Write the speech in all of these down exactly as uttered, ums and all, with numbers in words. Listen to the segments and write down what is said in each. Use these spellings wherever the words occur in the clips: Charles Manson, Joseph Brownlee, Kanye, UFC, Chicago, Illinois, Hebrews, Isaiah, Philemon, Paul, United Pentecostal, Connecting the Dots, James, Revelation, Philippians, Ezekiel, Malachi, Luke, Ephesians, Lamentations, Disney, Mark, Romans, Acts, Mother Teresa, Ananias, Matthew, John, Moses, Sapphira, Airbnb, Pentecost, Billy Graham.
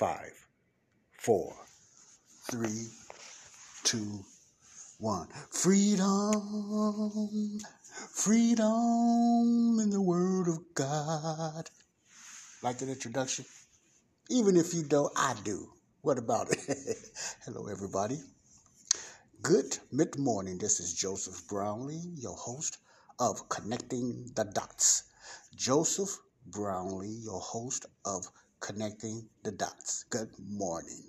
five, four, three, two, one. Freedom, freedom in the Word of God. Like that introduction? Even if you don't, I do. What about it? Hello, everybody. Good mid-morning. This is Joseph Brownlee, your host of Connecting the Dots. Joseph Brownlee, your host of Connecting the Dots. Good morning.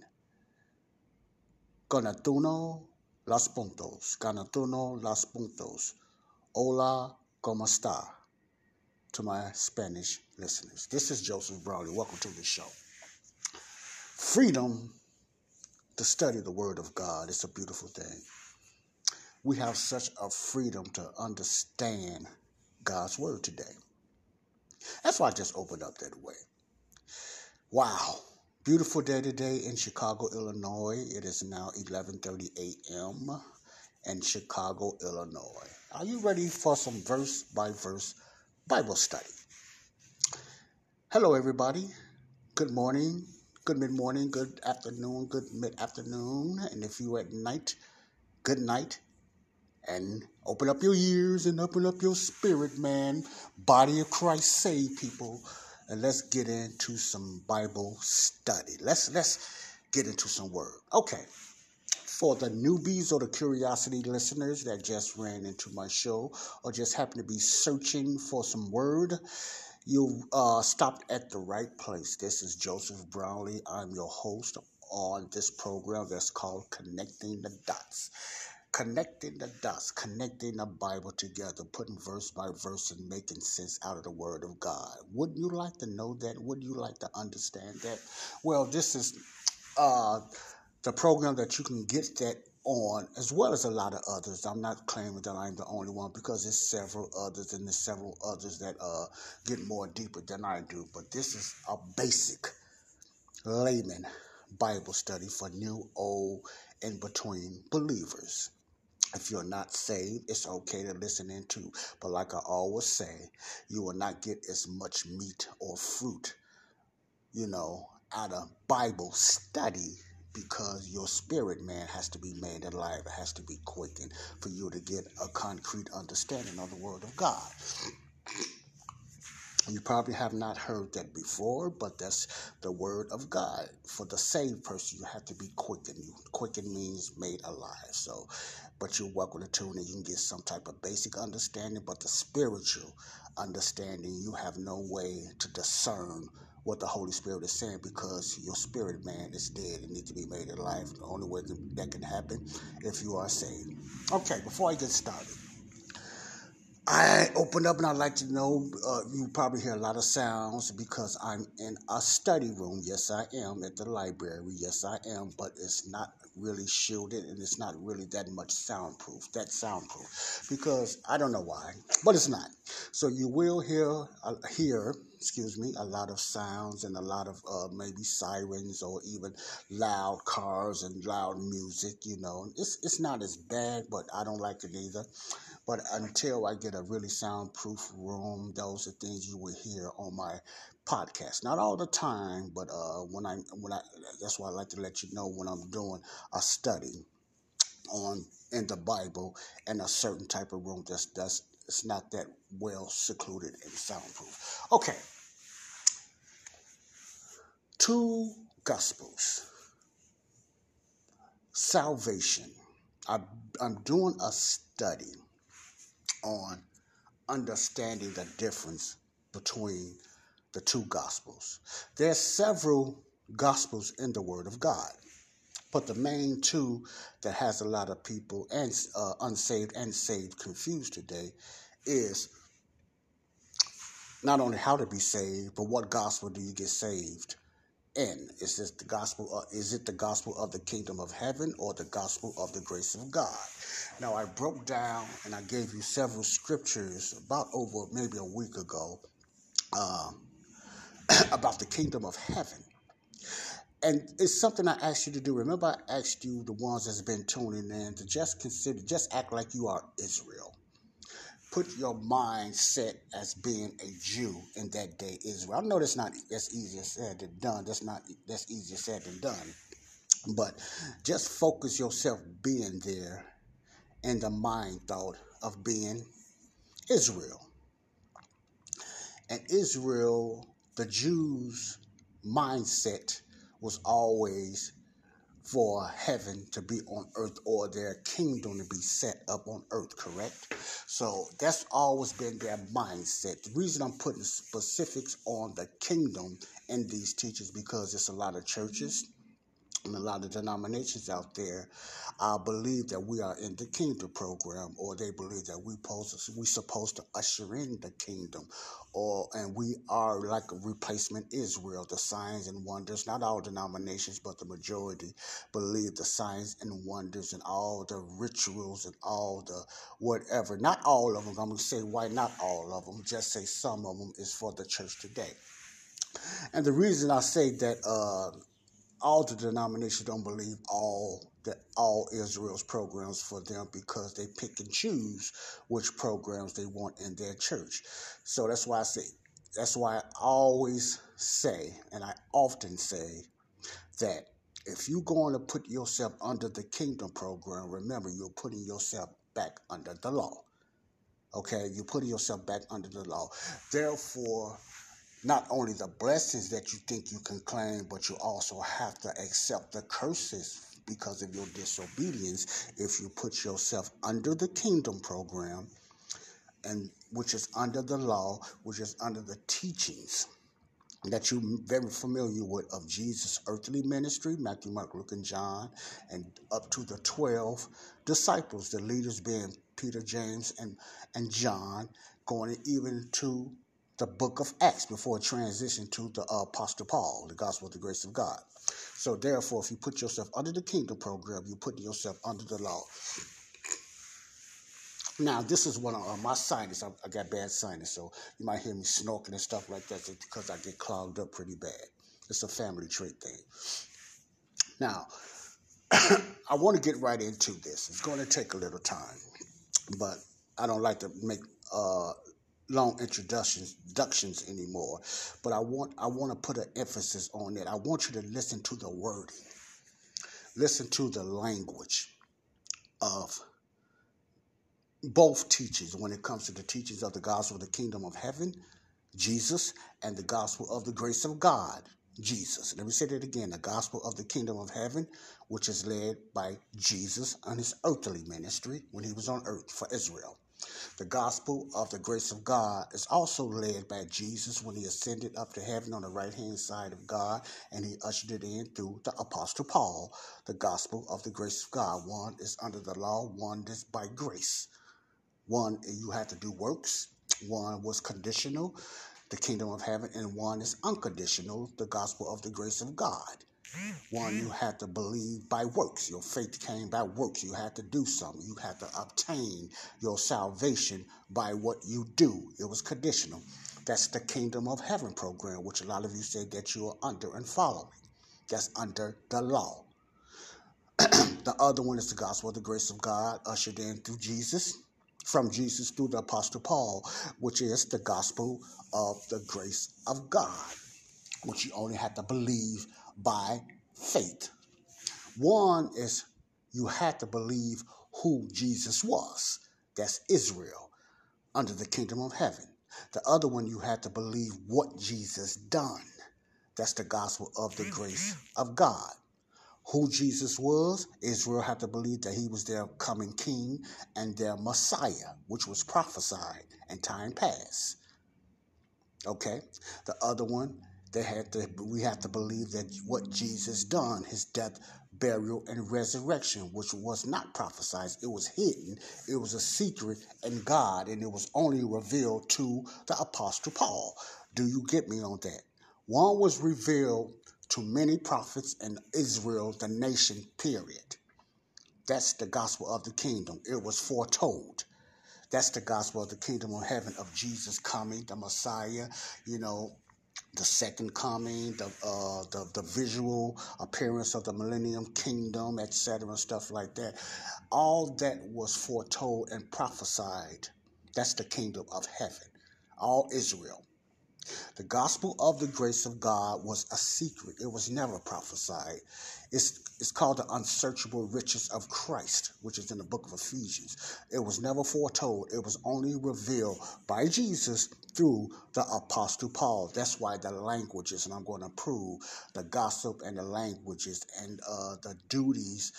Conatuno los puntos. Conatuno los puntos. Hola, ¿cómo está? To my Spanish listeners. This is Joseph Brownlee. Welcome to the show. Freedom to study the Word of God is a beautiful thing. We have such a freedom to understand God's Word today. That's why I just opened up that way. Wow. Beautiful day today in Chicago, Illinois. It is now eleven thirty a.m. in Chicago, Illinois. Are you ready for some verse-by-verse Bible study? Hello, everybody. Good morning. Good mid-morning, good afternoon, good mid-afternoon. And if you're at night, good night. And open up your ears and open up your spirit, man. Body of Christ, save people. And let's get into some Bible study. Let's let's get into some word. Okay. For the newbies or the curiosity listeners that just ran into my show or just happen to be searching for some word, you uh, stopped at the right place. This is Joseph Brownlee. I'm your host on this program that's called Connecting the Dots. Connecting the dots, connecting the Bible together, putting verse by verse and making sense out of the Word of God. Wouldn't you like to know that? Wouldn't you like to understand that? Well, this is uh, the program that you can get that on, as well as a lot of others. I'm not claiming that I'm the only one, because there's several others, and there's several others that uh, get more deeper than I do. But this is a basic layman Bible study for new, old, in between believers. If you're not saved, it's okay to listen in too. But like I always say, you will not get as much meat or fruit, you know, out of Bible study, because your spirit, man, has to be made alive. It has to be quickened for you to get a concrete understanding of the Word of God. You probably have not heard that before, but that's the Word of God. For the saved person, you have to be quickened. Quickened means made alive. So, but you're welcome to tune in. You can get some type of basic understanding, but the spiritual understanding, you have no way to discern what the Holy Spirit is saying, because your spirit, man, is dead and needs to be made alive. The only way that can happen if you are saved. Okay, before I get started, I open up and I'd like to know, uh, you probably hear a lot of sounds because I'm in a study room. Yes, I am at the library. Yes, I am, but it's not really shielded and it's not really that much soundproof, that soundproof, because I don't know why, but it's not. So you will hear, uh, hear, excuse me, a lot of sounds and a lot of uh, maybe sirens or even loud cars and loud music, you know. It's, it's not as bad, but I don't like it either. But until I get a really soundproof room, those are things you will hear on my podcast. Not all the time, but uh, when I when I that's why I like to let you know when I'm doing a study on in the Bible in a certain type of room that's that's it's not that well secluded and soundproof. Okay, two gospels, salvation. I I'm doing a study on understanding the difference between the two Gospels. There's several Gospels in the Word of God, but the main two that has a lot of people and uh, unsaved and saved confused today is not only how to be saved, but what Gospel do you get saved in? Is this the Gospel? Of, is it the Gospel of the Kingdom of Heaven or the Gospel of the Grace of God? Now, I broke down and I gave you several scriptures about over maybe a week ago um, about the kingdom of heaven. And it's something I asked you to do. Remember, I asked you, the ones that's been tuning in, to just consider, just act like you are Israel. put your mindset as being a Jew in that day Israel. I know that's not that's easier said than done. That's not that's easier said than done. But just focus yourself being there in the mind thought of being Israel. And Israel, the Jews' mindset was always for heaven to be on earth, or their kingdom to be set up on earth, correct? So that's always been their mindset. The reason I'm putting specifics on the kingdom in these teachings, because there's a lot of churches and a lot of denominations out there uh, believe that we are in the kingdom program, or they believe that we supposed to, we supposed to usher in the kingdom, or and we are like a replacement Israel, the signs and wonders. Not all denominations, but the majority believe the signs and wonders and all the rituals and all the whatever. Not all of them. I'm going to say why not all of them. Just say some of them is for the church today. And the reason I say that... Uh, all the denominations don't believe all that all Israel's programs for them, because they pick and choose which programs they want in their church. So that's why I say, that's why I always say, and I often say that if you're going to put yourself under the kingdom program, remember you're putting yourself back under the law. Okay, you're putting yourself back under the law. Therefore, not only the blessings that you think you can claim, but you also have to accept the curses because of your disobedience if you put yourself under the kingdom program, and which is under the law, which is under the teachings that you're very familiar with of Jesus' earthly ministry, Matthew, Mark, Luke, and John, and up to the twelve disciples, the leaders being Peter, James, and, and John, going even to the book of Acts before it transitioned to the uh, Apostle Paul, the gospel of the grace of God. So therefore, if you put yourself under the kingdom program, you put yourself under the law. Now, this is one of uh, my sinus. I, I got bad sinus, so you might hear me snorkeling and stuff like that because I get clogged up pretty bad. It's a family trait thing. Now, I want to get right into this. It's going to take a little time, but I don't like to make... Uh, long introductions introductions anymore, but I want I want to put an emphasis on it. I want you to listen to the wording, listen to the language of both teachings when it comes to the teachings of the gospel of the kingdom of heaven, Jesus, and the gospel of the grace of God, Jesus. Let me say that again, the gospel of the kingdom of heaven, which is led by Jesus on his earthly ministry when he was on earth for Israel. The gospel of the grace of God is also led by Jesus when he ascended up to heaven on the right-hand side of God, and he ushered it in through the Apostle Paul. The gospel of the grace of God, one is under the law, one is by grace. One, you have to do works. One was conditional, the kingdom of heaven, and one is unconditional, the gospel of the grace of God. One, you had to believe by works. Your faith came by works. You had to do something. You had to obtain your salvation by what you do. It was conditional. That's the kingdom of heaven program, which a lot of you say that you are under and following. That's under the law. The other one is the gospel of the grace of God, ushered in through Jesus, from Jesus through the Apostle Paul, which is the gospel of the grace of God, which you only have to believe by faith. One is you had to believe who Jesus was. That's Israel under the kingdom of heaven. The other one, you had to believe what Jesus done. That's the gospel of the grace of God. Who Jesus was, Israel had to believe that he was their coming king and their Messiah, which was prophesied and time past. Okay? The other one, They had to, we have to believe that what Jesus done, his death, burial, and resurrection, which was not prophesied, it was hidden, it was a secret in God, and it was only revealed to the Apostle Paul. Do you get me on that? One was revealed to many prophets in Israel, the nation, period. That's the gospel of the kingdom. It was foretold. That's the gospel of the kingdom of heaven, of Jesus coming, the Messiah, you know, the second coming, the uh, the the visual appearance of the millennium kingdom, et cetera, and stuff like that. All that was foretold and prophesied That's the kingdom of heaven, all Israel. The gospel of the grace of God was a secret. It was never prophesied. It's, it's called the unsearchable riches of Christ, which is in the book of Ephesians. It was never foretold. It was only revealed by Jesus through the Apostle Paul. That's why the languages, and I'm going to prove the gossip and the languages and uh, the duties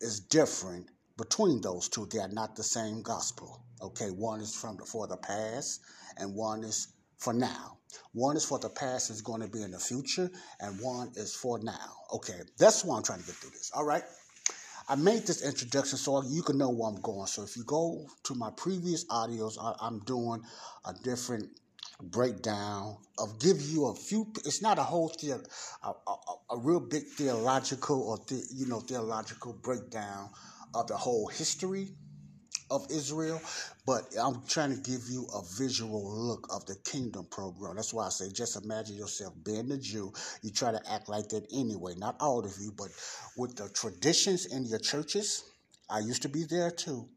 is different between those two. They are not the same gospel. Okay, one is from the, for the past, and one is for now. One is for the past, is going to be in the future, and one is for now. Okay, that's why I'm trying to get through this. All right, I made this introduction so you can know where I'm going. So if you go to my previous audios, I, I'm doing a different breakdown of give you a few. It's not a whole the, a, a, a real big theological or the, you know theological breakdown of the whole history of Israel, but I'm trying to give you a visual look of the kingdom program. That's why I say just imagine yourself being a Jew. You try to act like that anyway, not all of you, but with the traditions in your churches. I used to be there too.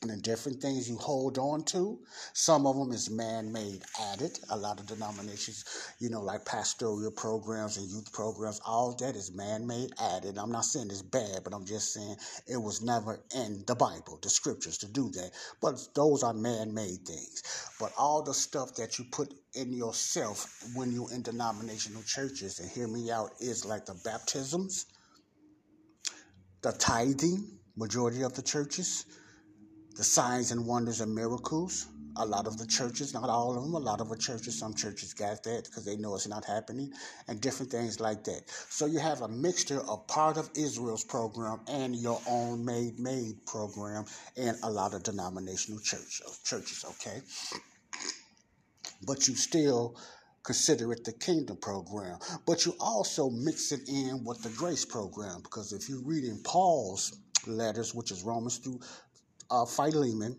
And the different things you hold on to, some of them is man-made added. A lot of denominations, you know, like pastoral programs and youth programs, all that is man-made added. I'm not saying it's bad, but I'm just saying it was never in the Bible, the scriptures, to do that. But those are man-made things. But all the stuff that you put in yourself when you're in denominational churches, and hear me out, is like the baptisms, the tithing, majority of the churches, the signs and wonders and miracles. A lot of the churches, not all of them, a lot of the churches, some churches got that because they know it's not happening, and different things like that. So you have a mixture of part of Israel's program and your own made-made program in a lot of denominational church, churches, okay? But you still consider it the kingdom program. But you also mix it in with the grace program, because if you read in Paul's letters, which is Romans through Uh, Philemon,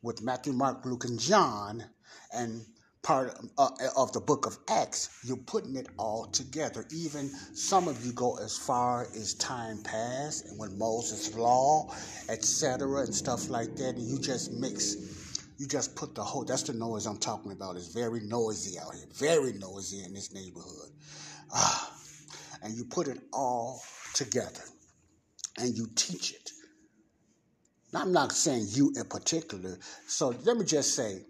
with Matthew, Mark, Luke, and John, and part uh, of the book of Acts, you're putting it all together. Even some of you go as far as time passed and when Moses' law, et cetera, and stuff like that, and you just mix. You just put the whole, that's the noise I'm talking about. It's very noisy out here, very noisy in this neighborhood. Ah, and you put it all together, and you teach it. Now, I'm not saying you in particular. So let me just say,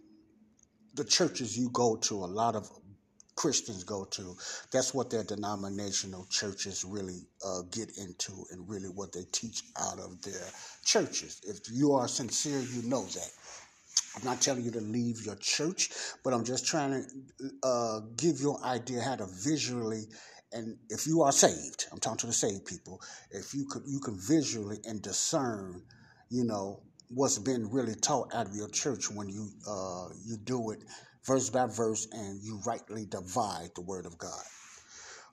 the churches you go to, a lot of Christians go to, that's what their denominational churches really uh, get into, and really what they teach out of their churches. If you are sincere, you know that. I'm not telling you to leave your church, but I'm just trying to uh, give you an idea how to visually. And if you are saved, I'm talking to the saved people, if you could, you can visually and discern, you know, what's been really taught out of your church when you uh, you do it verse by verse and you rightly divide the word of God.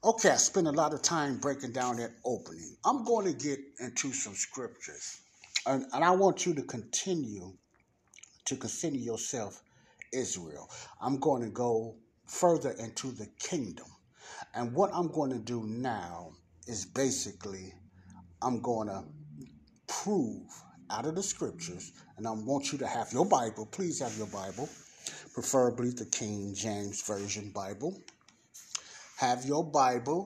Okay, I spent a lot of time breaking down that opening. I'm going to get into some scriptures. And, and I want you to continue to consider yourself Israel. I'm going to go further into the kingdom. And what I'm going to do now is basically I'm going to prove out of the scriptures, and I want you to have your Bible. Please have your Bible, preferably the King James Version Bible. Have your Bible,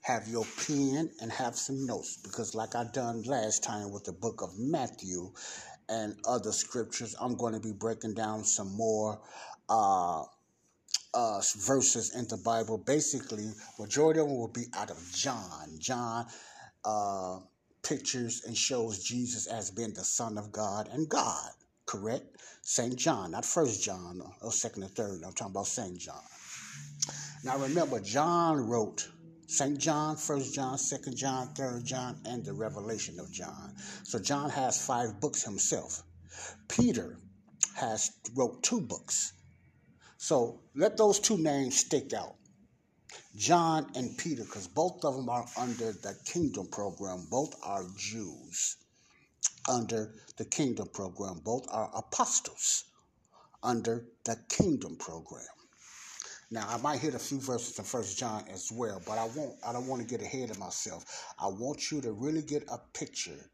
have your pen, and have some notes, because like I done last time with the book of Matthew and other scriptures, I'm going to be breaking down some more uh, uh, verses in the Bible. Basically, majority of them will be out of John. John, uh, pictures and shows Jesus as being the Son of God and God, correct? Saint John, not First John or Second or Third. I'm talking about Saint John. Now remember, John wrote Saint John, First John, Second John, Third John, and the Revelation of John. So John has five books himself. Peter has wrote two books. So let those two names stick out. John and Peter, because both of them are under the kingdom program. Both are Jews under the kingdom program. Both are apostles under the kingdom program. Now, I might hit a few verses in First John as well, but I won't. I don't want to get ahead of myself. I want you to really get a picture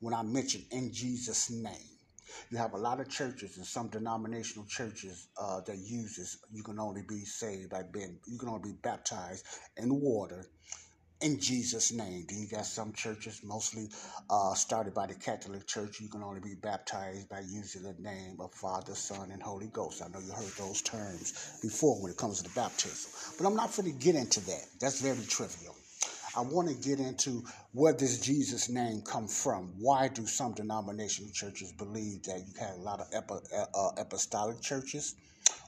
when I mention in Jesus' name. You have a lot of churches and some denominational churches uh, that uses you can only be saved by being, you can only be baptized in water in Jesus' name. Then you got some churches, mostly uh, started by the Catholic Church, you can only be baptized by using the name of Father, Son, and Holy Ghost. I know you heard those terms before when it comes to the baptism, but I'm not going to get into that. That's very trivial. I want to get into where does Jesus' name come from? Why do some denominational churches believe that? You have a lot of epi, uh, apostolic churches,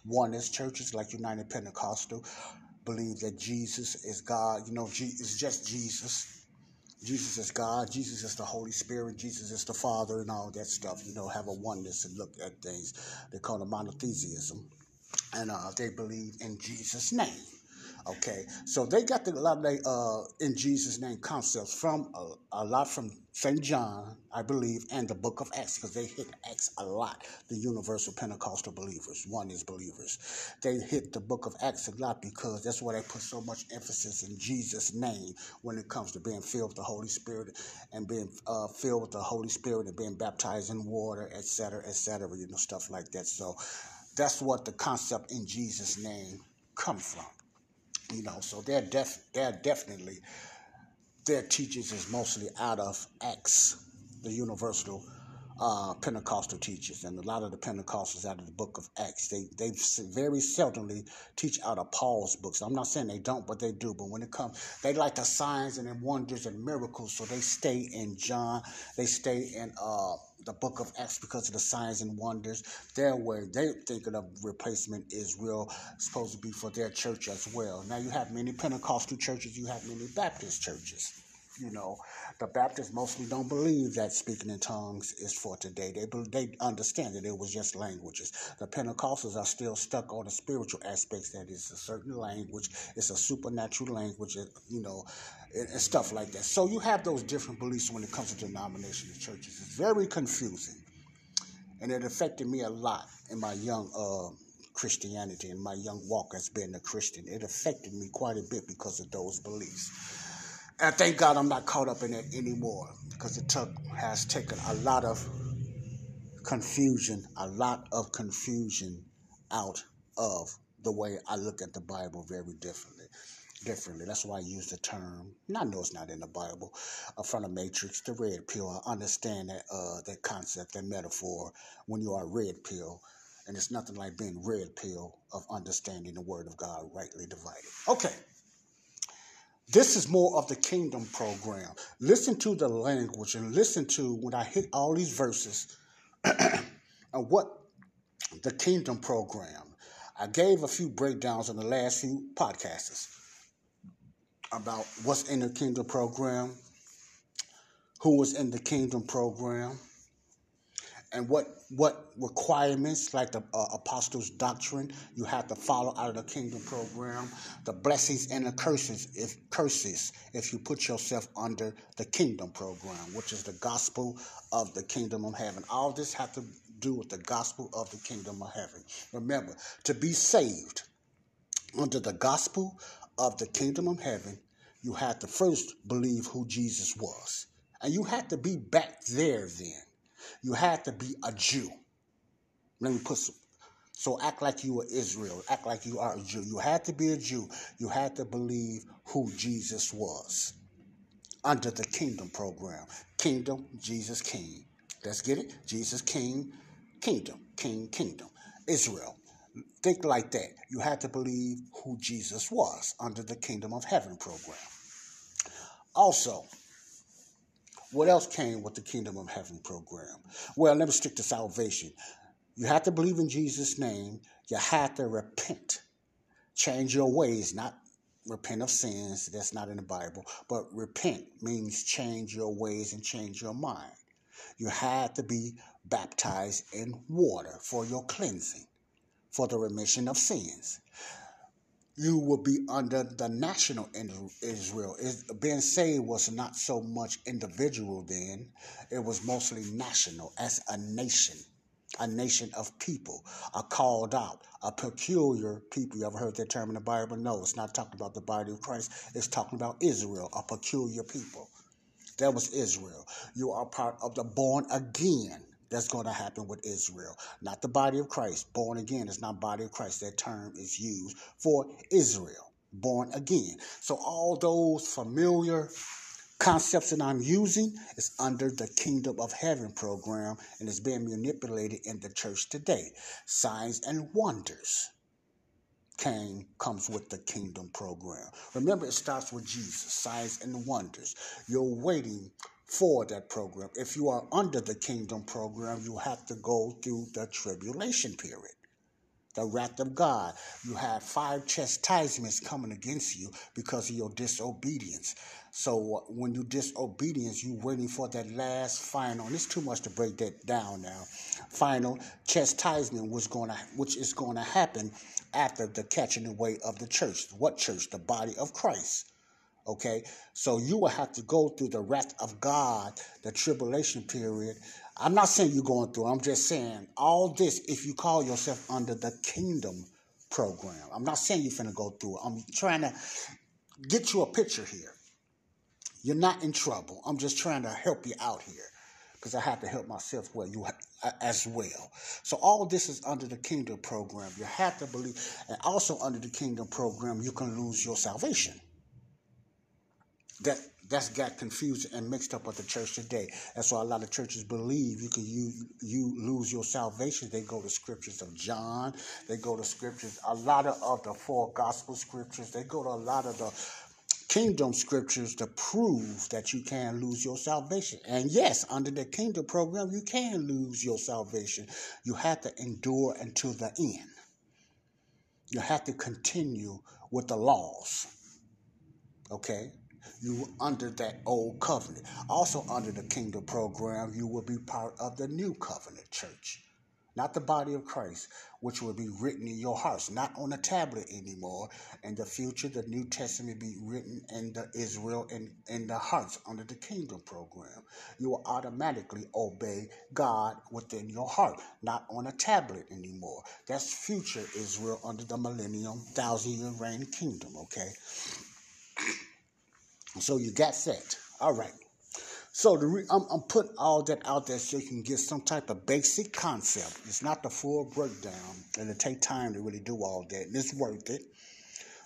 oneness churches like United Pentecostal, believe that Jesus is God. You know, it's just Jesus. Jesus is God. Jesus is the Holy Spirit. Jesus is the Father and all that stuff. You know, have a oneness and look at things. They call it monotheism. And uh, they believe in Jesus' name. Okay, so they got the, a lot of they, uh, in Jesus' name concepts from uh, a lot from Saint John, I believe, and the book of Acts, because they hit Acts a lot, the universal Pentecostal believers, one is believers. They hit the book of Acts a lot because that's why they put so much emphasis in Jesus' name when it comes to being filled with the Holy Spirit and being uh, filled with the Holy Spirit and being baptized in water, et cetera, et cetera, you know, stuff like that. So that's what the concept in Jesus' name comes from. You know, so they're, def- they're definitely, their teachings is mostly out of Acts, the universal uh, Pentecostal teachers. And a lot of the Pentecostals out of the book of Acts, they, they very seldomly teach out of Paul's books. I'm not saying they don't, but they do. But when it comes, they like the signs and the wonders and miracles. So they stay in John, they stay in uh, the book of Acts because of the signs and wonders. Their way, they're thinking of replacement is real, supposed to be for their church as well. Now you have many Pentecostal churches, you have many Baptist churches. You know, the Baptists mostly don't believe that speaking in tongues is for today. They they understand that it was just languages. The Pentecostals are still stuck on the spiritual aspects, that it's a certain language, it's a supernatural language, you know, and, and stuff like that. So you have those different beliefs when it comes to denominational churches. It's very confusing, and it affected me a lot in my young uh, Christianity and my young walk as being a Christian. It affected me quite a bit because of those beliefs. And thank God I'm not caught up in it anymore, because it took, has taken a lot of confusion, a lot of confusion out of the way I look at the Bible very differently. Differently. That's why I use the term, and I know it's not in the Bible, uh, from the Matrix to Red Pill. I understand that, uh, that concept, that metaphor, when you are Red Pill. And it's nothing like being Red Pill of understanding the Word of God rightly divided. Okay. This is more of the kingdom program. Listen to the language and listen to when I hit all these verses and what the kingdom program. I gave a few breakdowns in the last few podcasts about what's in the kingdom program, who was in the kingdom program, and what what requirements, like the uh, apostles' doctrine, you have to follow out of the kingdom program, the blessings and the curses, if curses, if you put yourself under the kingdom program, which is the gospel of the kingdom of heaven. All this has to do with the gospel of the kingdom of heaven. Remember, to be saved under the gospel of the kingdom of heaven, you have to first believe who Jesus was. And you have to be back there then. You had to be a Jew. Let me put some. So act like you are Israel. Act like you are a Jew. You had to be a Jew. You had to believe who Jesus was under the kingdom program. Kingdom, Jesus, King. Let's get it? Jesus, King, Kingdom, King, Kingdom, Israel. Think like that. You had to believe who Jesus was under the kingdom of heaven program. Also, what else came with the Kingdom of Heaven program? Well, let me stick to salvation. You have to believe in Jesus' name. You have to repent. Change your ways, not repent of sins. That's not in the Bible. But repent means change your ways and change your mind. You had to be baptized in water for your cleansing, for the remission of sins. You will be under the national Israel. Being saved was not so much individual then. It was mostly national, as a nation, a nation of people, a called out, a peculiar people. You ever heard that term in the Bible? No, it's not talking about the body of Christ. It's talking about Israel, a peculiar people. That was Israel. You are part of the born again that's going to happen with Israel. Not the body of Christ. Born again is not body of Christ. That term is used for Israel. Born again. So all those familiar concepts that I'm using is under the Kingdom of Heaven program and is being manipulated in the church today. Signs and wonders came comes with the kingdom program. Remember, it starts with Jesus, signs and wonders. You're waiting for that program. If you are under the kingdom program, you have to go through the tribulation period, the wrath of God. You have five chastisements coming against you because of your disobedience. So when you disobedience, you're waiting for that last final, and it's too much to break that down now, final chastisement was gonna, which is going to happen after the catching away of the church. What church? The body of Christ. Okay, so you will have to go through the wrath of God, the tribulation period. I'm not saying you're going through. I'm just saying all this if you call yourself under the kingdom program. I'm not saying you're finna go through it. I'm trying to get you a picture here. You're not in trouble. I'm just trying to help you out here because I have to help myself well, you as well. So all this is under the kingdom program. You have to believe. And also under the kingdom program, you can lose your salvation. That, that's got confused and mixed up with the church today. That's why a lot of churches believe you can you, you lose your salvation. They go to scriptures of John. They go to scriptures, a lot of, of the four gospel scriptures. They go to a lot of the kingdom scriptures to prove that you can lose your salvation. And yes, under the kingdom program, you can lose your salvation. You have to endure until the end. You have to continue with the laws. Okay? You under that old covenant. Also under the kingdom program, you will be part of the new covenant church. Not the body of Christ, which will be written in your hearts. Not on a tablet anymore. In the future, the New Testament will be written in the Israel and in, in the hearts under the kingdom program. You will automatically obey God within your heart. Not on a tablet anymore. That's future Israel under the millennium, thousand-year reign kingdom, okay? So you got that. All right. So the re- I'm, I'm putting all that out there so you can get some type of basic concept. It's not the full breakdown, and it takes time to really do all that. And it's worth it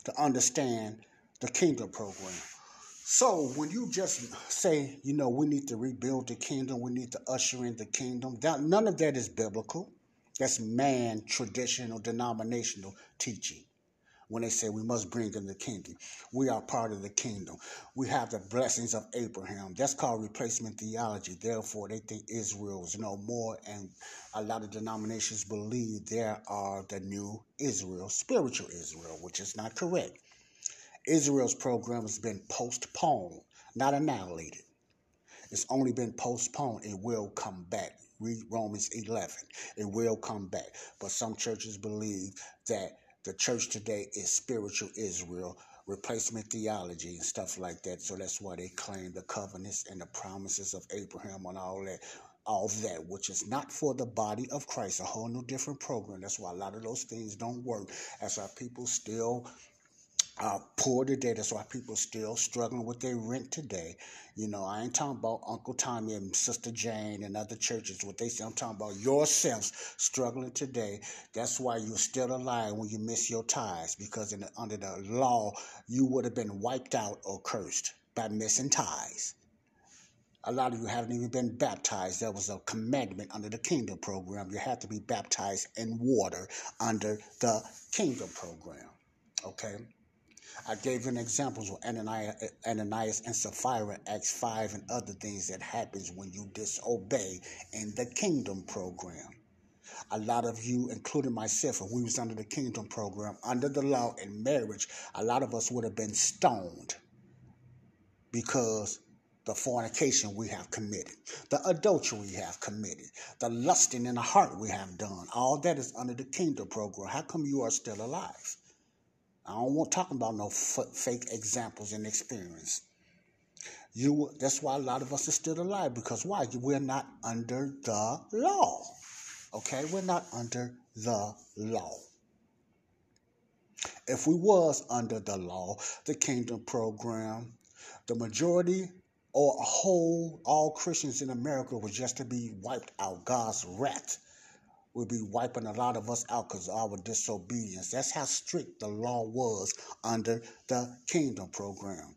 to understand the kingdom program. So when you just say, you know, we need to rebuild the kingdom, we need to usher in the kingdom, that, none of that is biblical. That's man, traditional, denominational teaching. When they say we must bring in the kingdom, we are part of the kingdom. We have the blessings of Abraham. That's called replacement theology. Therefore, they think Israel is no more, and a lot of denominations believe there are the new Israel, spiritual Israel, which is not correct. Israel's program has been postponed, not annihilated. It's only been postponed. It will come back. Read Romans eleven. It will come back. But some churches believe that the church today is spiritual Israel, replacement theology and stuff like that. So that's why they claim the covenants and the promises of Abraham and all that, all that, which is not for the body of Christ, a whole new different program. That's why a lot of those things don't work. That's why people still are poor today. That's why people still struggling with their rent today. You know, I ain't talking about Uncle Tommy and Sister Jane and other churches. What they say, I'm talking about yourselves struggling today. That's why you're still alive when you miss your tithes, because in the, under the law, you would have been wiped out or cursed by missing tithes. A lot of you haven't even been baptized. That was a commandment under the kingdom program. You have to be baptized in water under the kingdom program. Okay? I gave you an example of Ananias, Ananias and Sapphira, Acts five, and other things that happens when you disobey in the kingdom program. A lot of you, including myself, if we was under the kingdom program, under the law in marriage, a lot of us would have been stoned because the fornication we have committed, the adultery we have committed, the lusting in the heart we have done, all that is under the kingdom program. How come you are still alive? I don't want to talk about no f- fake examples and experience. You, that's why a lot of us are still alive, because why? We're not under the law, okay? We're not under the law. If we was under the law, the kingdom program, the majority or a whole, all Christians in America was just to be wiped out. God's wrath would be wiping a lot of us out because of our disobedience. That's how strict the law was under the kingdom program.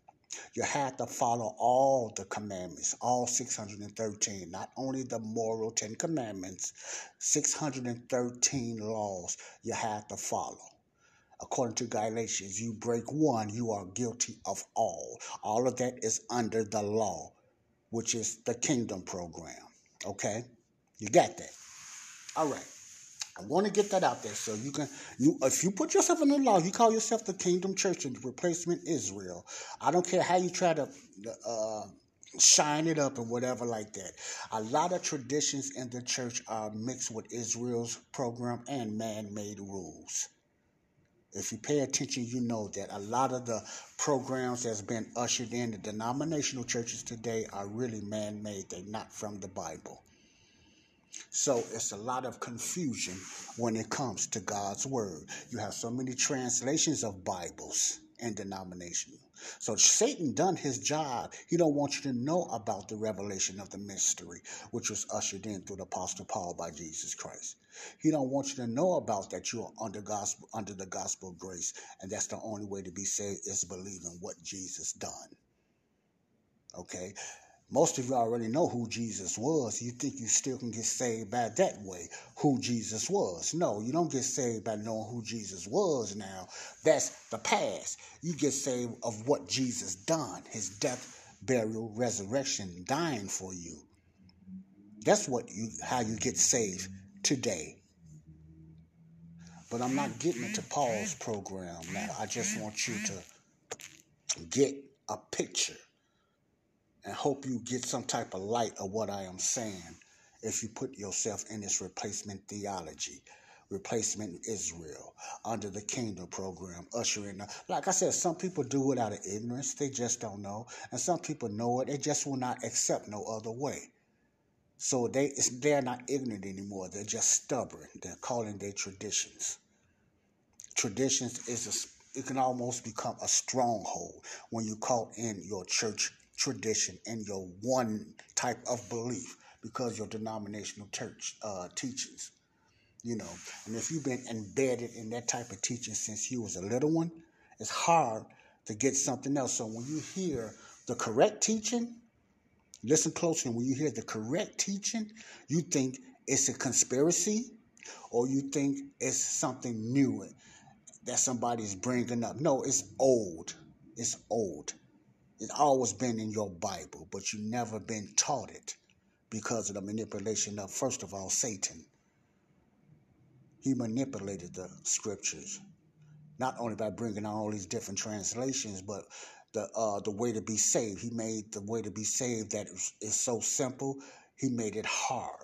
You had to follow all the commandments, all six hundred thirteen, not only the moral Ten Commandments, six hundred thirteen laws you had to follow. According to Galatians, you break one, you are guilty of all. All of that is under the law, which is the kingdom program. Okay? You got that? All right. I want to get that out there so you can, you if you put yourself in the law, you call yourself the kingdom church and the replacement Israel. I don't care how you try to uh, shine it up and whatever like that. A lot of traditions in the church are mixed with Israel's program and man-made rules. If you pay attention, you know that a lot of the programs that's been ushered in the denominational churches today are really man-made. They're not from the Bible. So it's a lot of confusion when it comes to God's word. You have so many translations of Bibles and denominational. So Satan done his job. He don't want you to know about the revelation of the mystery, which was ushered in through the Apostle Paul by Jesus Christ. He don't want you to know about that you are under gospel, under the gospel of grace, and that's the only way to be saved is believing what Jesus done. Okay? Most of you already know who Jesus was. You think you still can get saved by that way, who Jesus was. No, you don't get saved by knowing who Jesus was now. That's the past. You get saved of what Jesus done, his death, burial, resurrection, dying for you. That's what you, how you get saved today. But I'm not getting into Paul's program now. I just want you to get a picture. And hope you get some type of light of what I am saying if you put yourself in this replacement theology, replacement Israel, under the kingdom program, ushering. Like I said, some people do it out of ignorance. They just don't know. And some people know it. They just will not accept no other way. So they it's, they're not ignorant anymore. They're just stubborn. They're calling their traditions. Traditions, is a, it can almost become a stronghold when you call in your church tradition and your one type of belief because your denominational church uh, teachings, you know. And if you've been embedded in that type of teaching since you was a little one, it's hard to get something else. So when you hear the correct teaching, listen closely. When you hear the correct teaching, you think it's a conspiracy or you think it's something new that somebody's bringing up. No, it's old. It's old. It's always been in your Bible, but you've never been taught it because of the manipulation of, first of all, Satan. He manipulated the scriptures, not only by bringing all these different translations, but the uh, the way to be saved. He made the way to be saved that is so simple, he made it hard.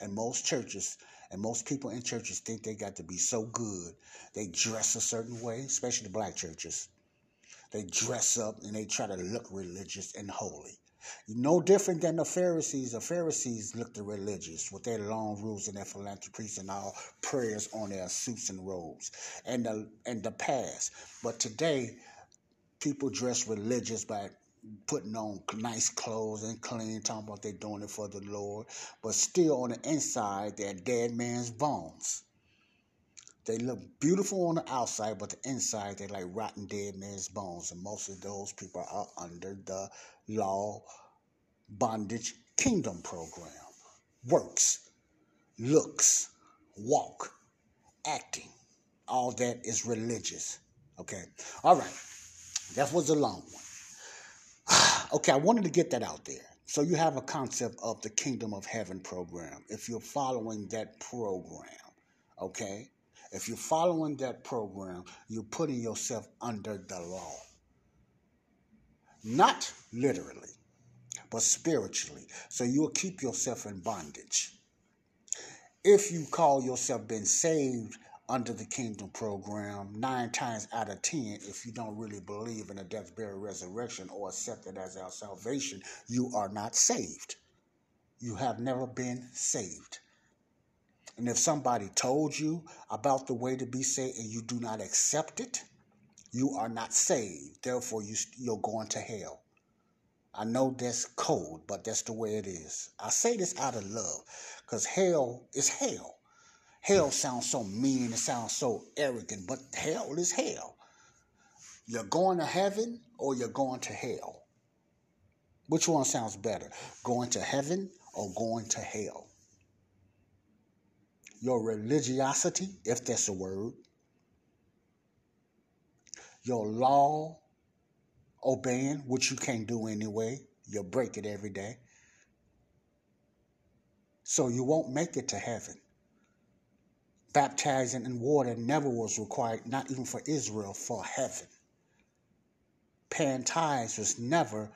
And most churches and most people in churches think they got to be so good. They dress a certain way, especially the black churches. They dress up and they try to look religious and holy. No different than the Pharisees. The Pharisees looked religious with their long rules and their philanthropies and all prayers on their suits and robes and the, and the past. But today, people dress religious by putting on nice clothes and clean, talking about they're doing it for the Lord. But still on the inside, they're dead man's bones. They look beautiful on the outside, but the inside, they're like rotten dead men's bones. And most of those people are under the law, bondage, kingdom program. Works, looks, walk, acting. All that is religious. Okay. All right. That was a long one. Okay, I wanted to get that out there. So you have a concept of the Kingdom of Heaven program. If you're following that program, okay? If you're following that program, you're putting yourself under the law. Not literally, but spiritually. So you'll keep yourself in bondage. If you call yourself been saved under the kingdom program, nine times out of ten, if you don't really believe in a death, burial, resurrection, or accept it as our salvation, you are not saved. You have never been saved. And if somebody told you about the way to be saved and you do not accept it, you are not saved. Therefore, you, you're going to hell. I know that's cold, but that's the way it is. I say this out of love, because hell is hell. Hell sounds so mean, it sounds so arrogant, but hell is hell. You're going to heaven or you're going to hell. Which one sounds better? Going to heaven or going to hell? Your religiosity, if that's a word, your law, obeying, which you can't do anyway. You'll break it every day. So you won't make it to heaven. Baptizing in water never was required, not even for Israel, for heaven. Paying tithes was never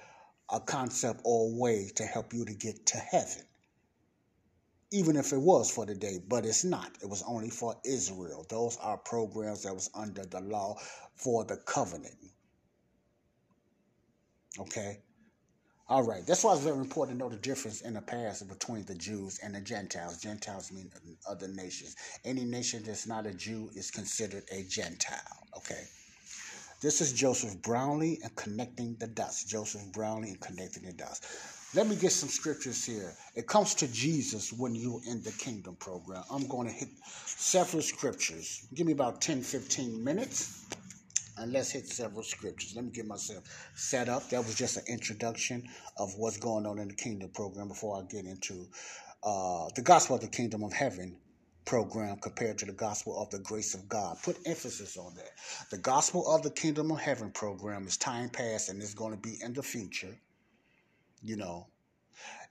a concept or a way to help you to get to heaven. Even if it was for the day, but it's not. It was only for Israel. Those are programs that was under the law for the covenant. Okay? All right. That's why it's very important to know the difference in the past between the Jews and the Gentiles. Gentiles mean other nations. Any nation that's not a Jew is considered a Gentile. Okay? This is Joseph Brownlee and Connecting the Dots. Joseph Brownlee and Connecting the Dots. Let me get some scriptures here. It comes to Jesus when you're in the kingdom program. I'm going to hit several scriptures. Give me about ten, fifteen minutes, and let's hit several scriptures. Let me get myself set up. That was just an introduction of what's going on in the kingdom program before I get into uh, the gospel of the kingdom of heaven program compared to the gospel of the grace of God. Put emphasis on that. The gospel of the kingdom of heaven program is time past, and it's going to be in the future. You know,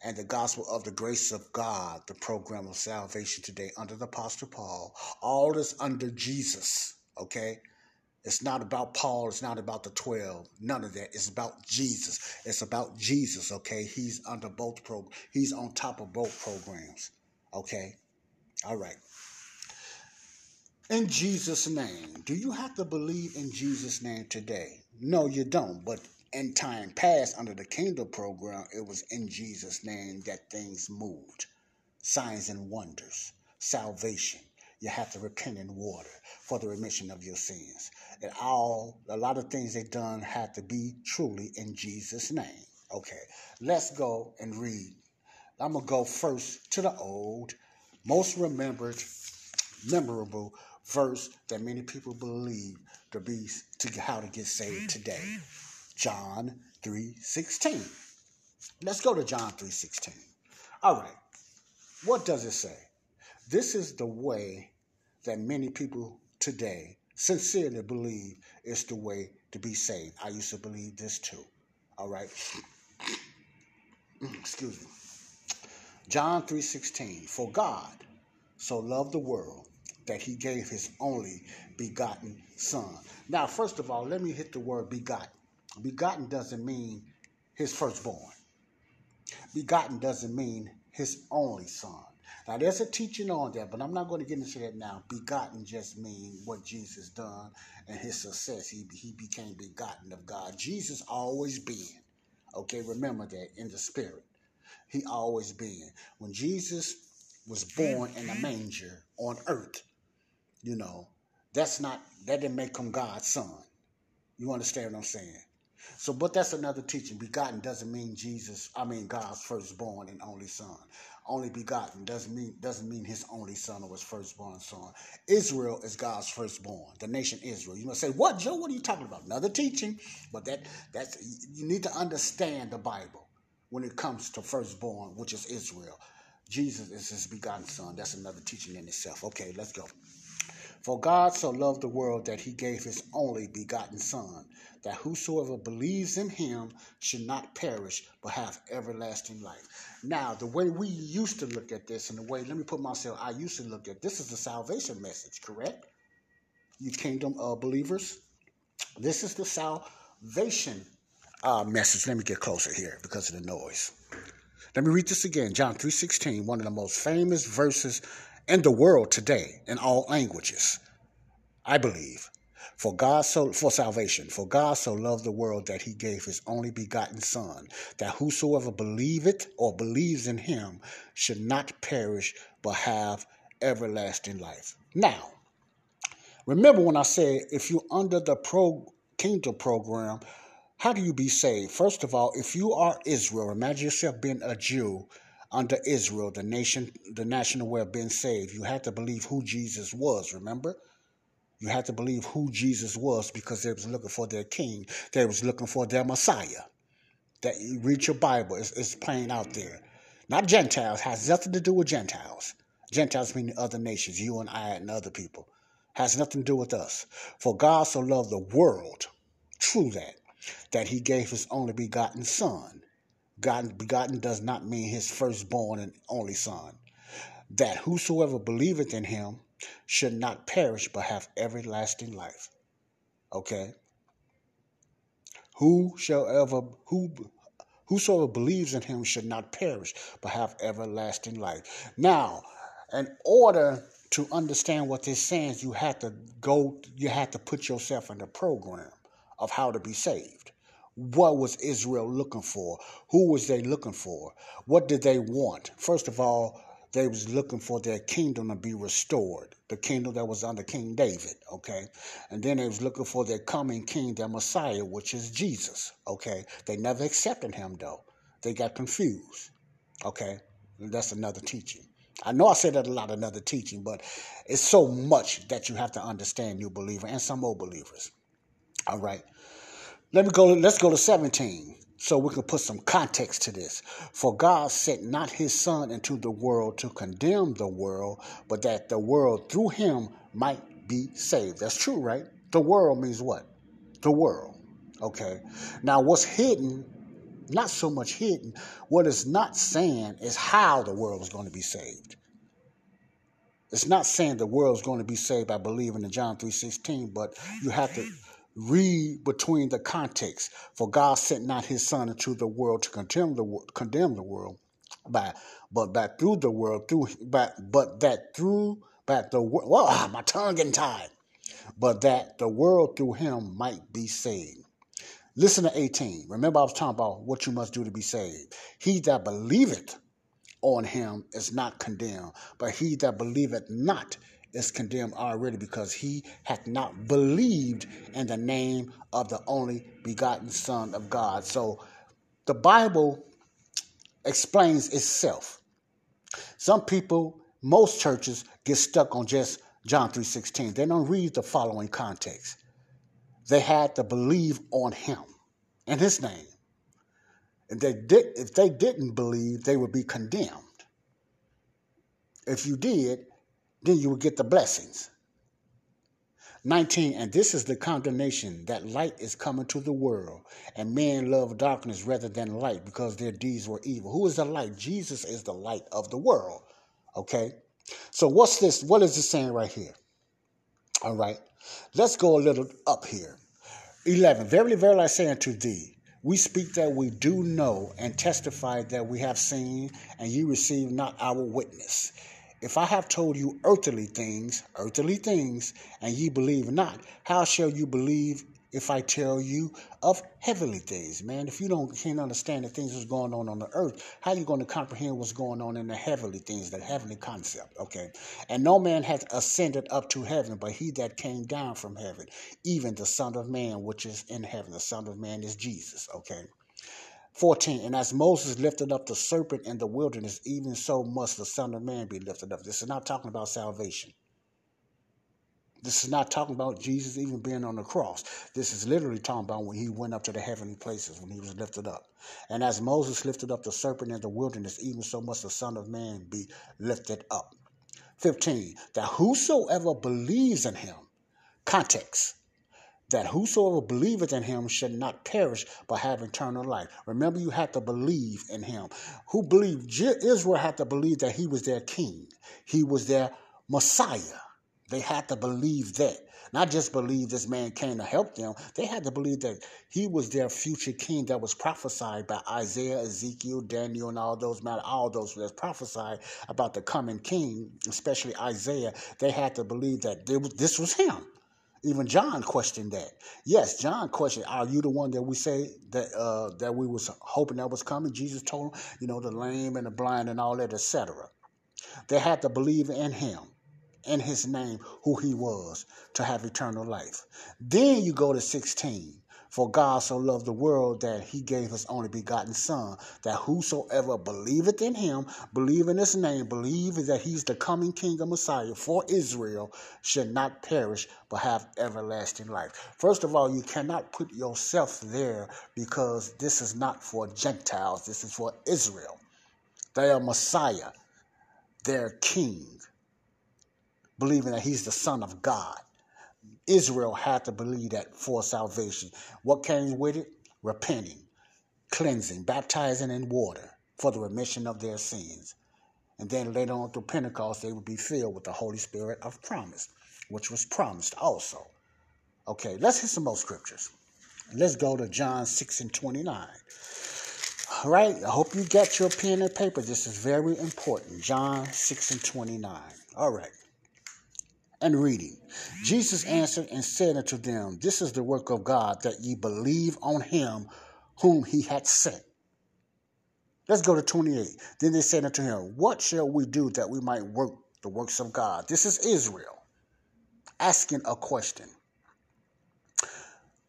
and the gospel of the grace of God, the program of salvation today under the Apostle Paul, all is under Jesus, okay? It's not about Paul. It's not about the twelve. None of that. It's about Jesus. It's about Jesus, okay? He's under both programs. He's on top of both programs, okay? All right. In Jesus' name. Do you have to believe in Jesus' name today? No, you don't, but in time past, under the kingdom program, it was in Jesus' name that things moved. Signs and wonders. Salvation. You have to repent in water for the remission of your sins. And all, a lot of things they done had to be truly in Jesus' name. Okay, let's go and read. I'm going to go first to the old, most remembered, memorable verse that many people believe to be to how to get saved today. John three sixteen. Let's go to John three sixteen. All right. What does it say? This is the way that many people today sincerely believe is the way to be saved. I used to believe this too. All right. Excuse me. John three sixteen. For God so loved the world that he gave his only begotten son. Now, first of all, let me hit the word begotten. Begotten doesn't mean his firstborn. Begotten doesn't mean his only son. Now, there's a teaching on that, but I'm not going to get into that now. Begotten just means what Jesus done and his success. He, he became begotten of God. Jesus always been. Okay, remember that in the spirit. He always been. When Jesus was born in a manger on earth, you know, that's not, that didn't make him God's son. You understand what I'm saying? So, but that's another teaching. Begotten doesn't mean Jesus, I mean God's firstborn and only son. Only begotten doesn't mean doesn't mean his only son or his firstborn son. Israel is God's firstborn, the nation Israel. You know, say, what, Joe? What are you talking about? Another teaching. But that that's you need to understand the Bible when it comes to firstborn, which is Israel. Jesus is his begotten son. That's another teaching in itself. Okay, let's go. For God so loved the world that he gave his only begotten son, that whosoever believes in him should not perish, but have everlasting life. Now, the way we used to look at this, and the way, let me put myself, I used to look at this is the salvation message, correct? You kingdom uh, believers, this is the salvation uh, message. Let me get closer here because of the noise. Let me read this again, John three sixteen, one of the most famous verses in the world today, in all languages, I believe. For God so for salvation, for God so loved the world that he gave his only begotten son, that whosoever believeth or believes in him should not perish, but have everlasting life. Now, remember when I said if you're under the pro kingdom program, How do you be saved? First of all, if you are Israel, imagine yourself being a Jew under Israel, the nation, the national way of being saved. You have to believe who Jesus was, remember? You have to believe who Jesus was because they was looking for their king. They was looking for their Messiah. That you read your Bible, it's, it's plain out there. Not Gentiles, has nothing to do with Gentiles. Gentiles meaning other nations, you and I and other people. Has nothing to do with us. For God so loved the world, true that, that he gave his only begotten son. God begotten does not mean his firstborn and only son. That whosoever believeth in him should not perish but have everlasting life. Okay? Who shall ever, who, whosoever believes in him should not perish but have everlasting life. Now, in order to understand what this says, you have to go, you have to put yourself in the program of how to be saved. What was Israel looking for? Who was they looking for? What did they want? First of all, they was looking for their kingdom to be restored, the kingdom that was under King David, okay? And then they was looking for their coming king, their Messiah, which is Jesus, okay? They never accepted him, though. They got confused, okay? That's another teaching. I know I said that a lot, another teaching, but it's so much that you have to understand, new believer and some old believers. All right, let me go. Let's go to seventeen, so we can put some context to this. For God sent not his son into the world to condemn the world, but that the world through him might be saved. That's true, right? The world means what? The world. Okay. Now, what's hidden? Not so much hidden. What it's not saying is how the world is going to be saved. It's not saying the world is going to be saved by believing in John three sixteen, but you have to read between the context. For God sent not his son into the world to condemn the condemn the world, by but by through the world through by but that through by the world. Wow, my tongue getting tired. But that the world through him might be saved. Listen to eighteen. Remember, I was talking about what you must do to be saved. He that believeth on him is not condemned, but he that believeth not is condemned already, because he hath not believed in the name of the only begotten Son of God. So the Bible explains itself. Some people, most churches, get stuck on just John three sixteen. They don't read the following context. They had to believe on him and his name. If they did, if they didn't believe, they would be condemned. If you did, then you will get the blessings. nineteen, and this is the condemnation, that light is coming to the world, and men love darkness rather than light, because their deeds were evil. Who is the light? Jesus is the light of the world, okay? So what's this? What is this saying right here? All right, let's go a little up here. eleven, verily, verily, I say unto thee, we speak that we do know, and testify that we have seen, and ye receive not our witness. If I have told you earthly things, earthly things, and ye believe not, how shall you believe if I tell you of heavenly things? Man, if you don't can't understand the things that's going on on the earth, how are you going to comprehend what's going on in the heavenly things, the heavenly concept, okay? And no man hath ascended up to heaven, but he that came down from heaven, even the Son of Man, which is in heaven. The Son of Man is Jesus, okay? fourteen, and as Moses lifted up the serpent in the wilderness, even so must the Son of Man be lifted up. This is not talking about salvation. This is not talking about Jesus even being on the cross. This is literally talking about when he went up to the heavenly places, when he was lifted up. And as Moses lifted up the serpent in the wilderness, even so must the Son of Man be lifted up. fifteen, that whosoever believes in him, context, that whosoever believeth in him should not perish, but have eternal life. Remember, you have to believe in him. Who believed? Israel had to believe that he was their king. He was their Messiah. They had to believe that. Not just believe this man came to help them. They had to believe that he was their future king that was prophesied by Isaiah, Ezekiel, Daniel, and all those, all those that prophesied about the coming king, especially Isaiah. They had to believe that this was him. Even John questioned that. Yes, John questioned, are you the one that we say that uh, that we was hoping that was coming? Jesus told him, you know, the lame and the blind and all that, et cetera. They had to believe in him, in his name, who he was, to have eternal life. Then you go to sixteen. For God so loved the world that he gave his only begotten son, that whosoever believeth in him, believe in his name, believe that he's the coming king of Messiah for Israel, should not perish, but have everlasting life. First of all, you cannot put yourself there, because this is not for Gentiles. This is for Israel. They are Messiah, their king, believing that he's the son of God. Israel had to believe that for salvation. What came with it? Repenting, cleansing, baptizing in water for the remission of their sins. And then later on through Pentecost, they would be filled with the Holy Spirit of promise, which was promised also. Okay, let's hit some more scriptures. Let's go to John six and twenty-nine. All right, I hope you got your pen and paper. This is very important. John six and twenty-nine. All right. And reading, Jesus answered and said unto them, this is the work of God, that ye believe on him whom he hath sent. Let's go to twenty-eight. Then they said unto him, what shall we do that we might work the works of God? This is Israel asking a question.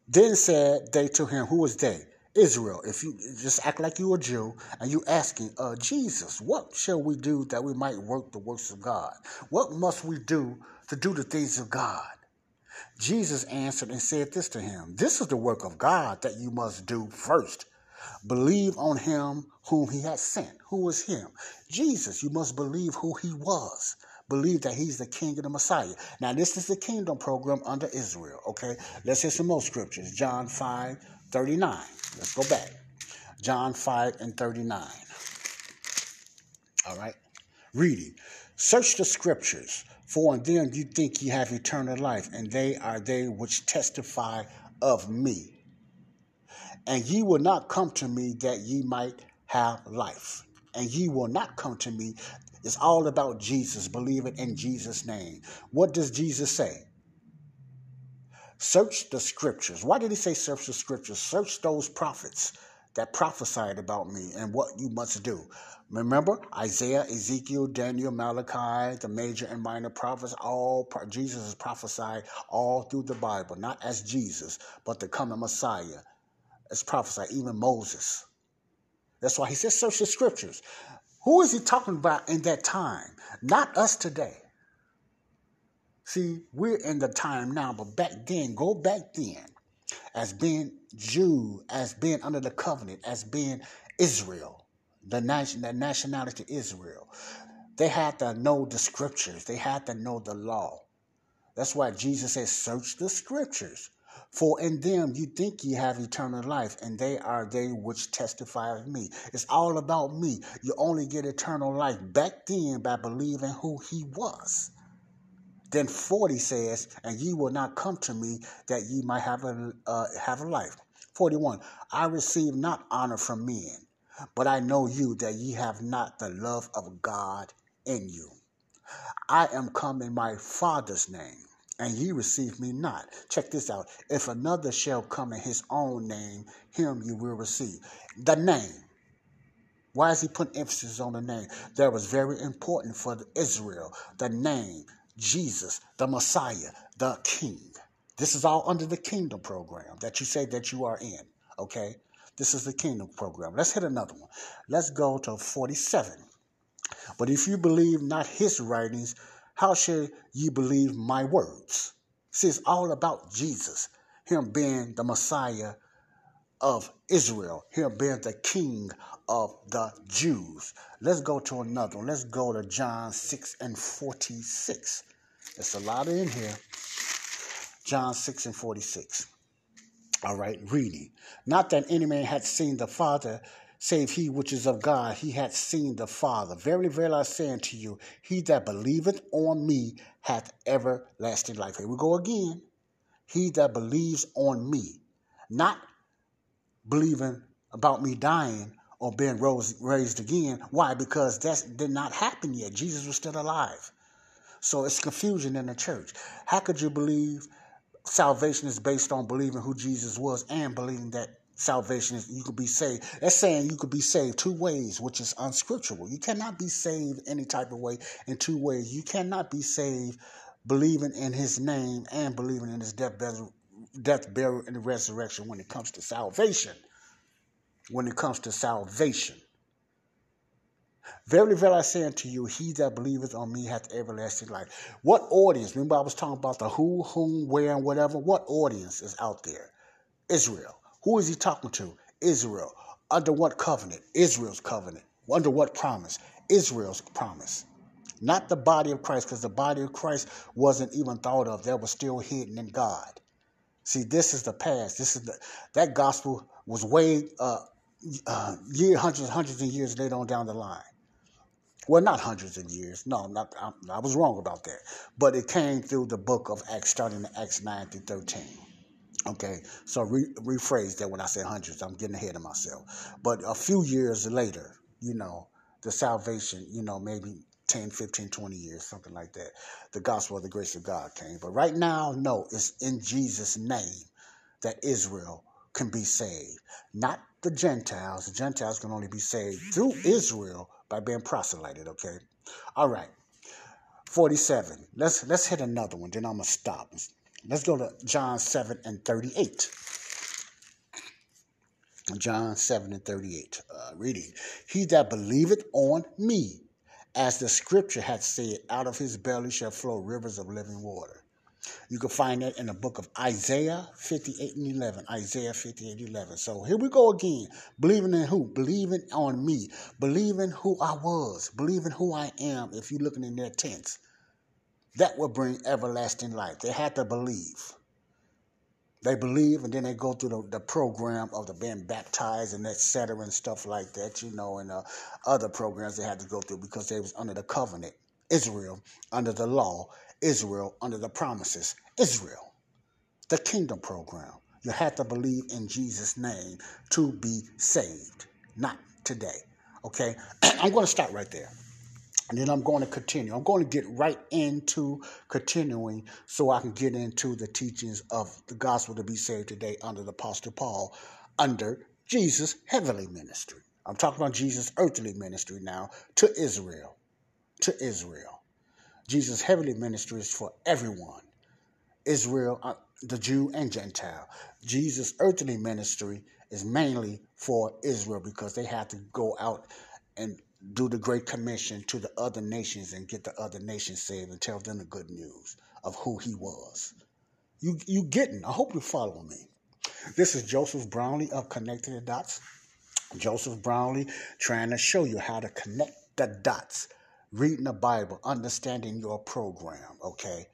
Then said they to him, who is they? Israel. If you just act like you a Jew and you asking, uh, Jesus, what shall we do that we might work the works of God? What must we do to do the things of God? Jesus answered and said this to him, this is the work of God that you must do first. Believe on him whom he has sent. Who is him? Jesus. You must believe who he was. Believe that he's the king and the Messiah. Now, this is the kingdom program under Israel, okay? Let's hear some more scriptures. John five thirty-nine. Let's go back. John five and thirty-nine. All right. Reading. Search the scriptures, for in them you think you have eternal life, and they are they which testify of me. And ye will not come to me that ye might have life. And ye will not come to me. It's all about Jesus. Believe it in Jesus' name. What does Jesus say? Search the scriptures. Why did he say search the scriptures? Search those prophets that prophesied about me and what you must do. Remember, Isaiah, Ezekiel, Daniel, Malachi, the major and minor prophets, all pro- Jesus is prophesied all through the Bible, not as Jesus, but the coming Messiah is prophesied, even Moses. That's why he says search the scriptures. Who is he talking about in that time? Not us today. See, we're in the time now, but back then, go back then, as being Jew, as being under the covenant, as being Israel, the, nation, the nationality Israel. They had to know the scriptures. They had to know the law. That's why Jesus says, search the scriptures, for in them you think you have eternal life, and they are they which testify of me. It's all about me. You only get eternal life back then by believing who he was. Then forty says, and ye will not come to me that ye might have a, uh, have a life. forty-one, I receive not honor from men, but I know you that ye have not the love of God in you. I am come in my Father's name, and ye receive me not. Check this out. If another shall come in his own name, him you will receive. The name. Why is he putting emphasis on the name? That was very important for Israel. The name. Jesus, the Messiah, the King. This is all under the kingdom program that you say that you are in, okay? This is the kingdom program. Let's hit another one. Let's go to forty-seven. But if you believe not his writings, how shall you believe my words? See, it's all about Jesus, him being the Messiah of Israel, him being the King of the Jews. Let's go to another one. Let's go to John six and forty-six. There's a lot in here. John six and forty-six. All right, reading. Not that any man hath seen the Father, save he which is of God. He hath seen the Father. Verily, verily, I say unto you, he that believeth on me hath everlasting life. Here we go again. He that believes on me, not believing about me dying or being rose, raised again. Why? Because that did not happen yet. Jesus was still alive. So it's confusion in the church. How could you believe salvation is based on believing who Jesus was and believing that salvation is you could be saved? That's saying you could be saved two ways, which is unscriptural. You cannot be saved any type of way in two ways. You cannot be saved believing in his name and believing in his death, burial, death, burial, and the resurrection when it comes to salvation. When it comes to salvation. Verily, verily, I say unto you, he that believeth on me hath everlasting life. What audience? Remember I was talking about the who, whom, where, and whatever. What audience is out there? Israel. Who is he talking to? Israel. Under what covenant? Israel's covenant. Under what promise? Israel's promise. Not the body of Christ, because the body of Christ wasn't even thought of. That was still hidden in God. See, this is the past. This is the, that gospel was way uh, uh, year, hundreds, hundreds of years later on down the line. Well, not hundreds of years. No, not, I, I was wrong about that. But it came through the book of Acts, starting in Acts nine through thirteen. Okay, so re, rephrase that when I say hundreds. I'm getting ahead of myself. But a few years later, you know, the salvation, you know, maybe ten, fifteen, twenty years, something like that. The gospel of the grace of God came. But right now, no, it's in Jesus' name that Israel can be saved. Not the Gentiles. The Gentiles can only be saved through Israel by being proselyted, okay? All right, forty-seven. Let's, let's hit another one, then I'm going to stop. Let's go to John seven and thirty-eight. John seven and thirty-eight, uh, reading. He that believeth on me, as the scripture hath said, out of his belly shall flow rivers of living water. You can find that in the book of Isaiah fifty-eight and eleven. Isaiah fifty-eight and eleven. So here we go again. Believing in who? Believing on me. Believing who I was. Believing who I am. If you're looking in their tents, that will bring everlasting life. They had to believe. They believe, and then they go through the, the program of the being baptized and et cetera and stuff like that, you know, and uh, other programs they had to go through because they was under the covenant. Israel, under the law. Israel, under the promises. Israel, the kingdom program. You have to believe in Jesus' name to be saved, not today, okay? I'm going to stop right there. And then I'm going to continue. I'm going to get right into continuing so I can get into the teachings of the gospel to be saved today under the Apostle Paul, under Jesus' heavenly ministry. I'm talking about Jesus' earthly ministry now to Israel, to Israel. Jesus' heavenly ministry is for everyone, Israel, the Jew and Gentile. Jesus' earthly ministry is mainly for Israel because they have to go out and do the Great Commission to the other nations and get the other nations saved and tell them the good news of who he was. You you getting, I hope you follow me. This is Joseph Brownlee of Connecting the Dots. Joseph Brownlee trying to show you how to connect the dots, reading the Bible, understanding your program, okay?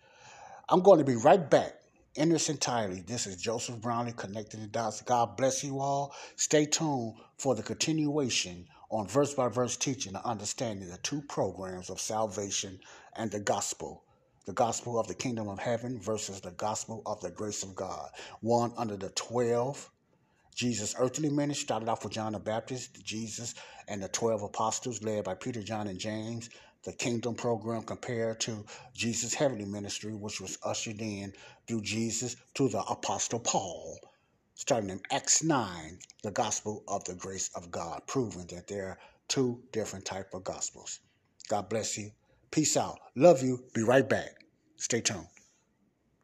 I'm going to be right back in its entirety. This is Joseph Brownlee, Connecting the Dots. God bless you all. Stay tuned for the continuation on verse-by-verse teaching and understanding the two programs of salvation and the gospel. The gospel of the kingdom of heaven versus the gospel of the grace of God. One under the twelve. Jesus' earthly ministry started off with John the Baptist, Jesus, and the twelve apostles led by Peter, John, and James. The kingdom program compared to Jesus' heavenly ministry, which was ushered in through Jesus to the Apostle Paul. Starting in Acts nine, the gospel of the grace of God, proving that there are two different type of gospels. God bless you. Peace out. Love you. Be right back. Stay tuned.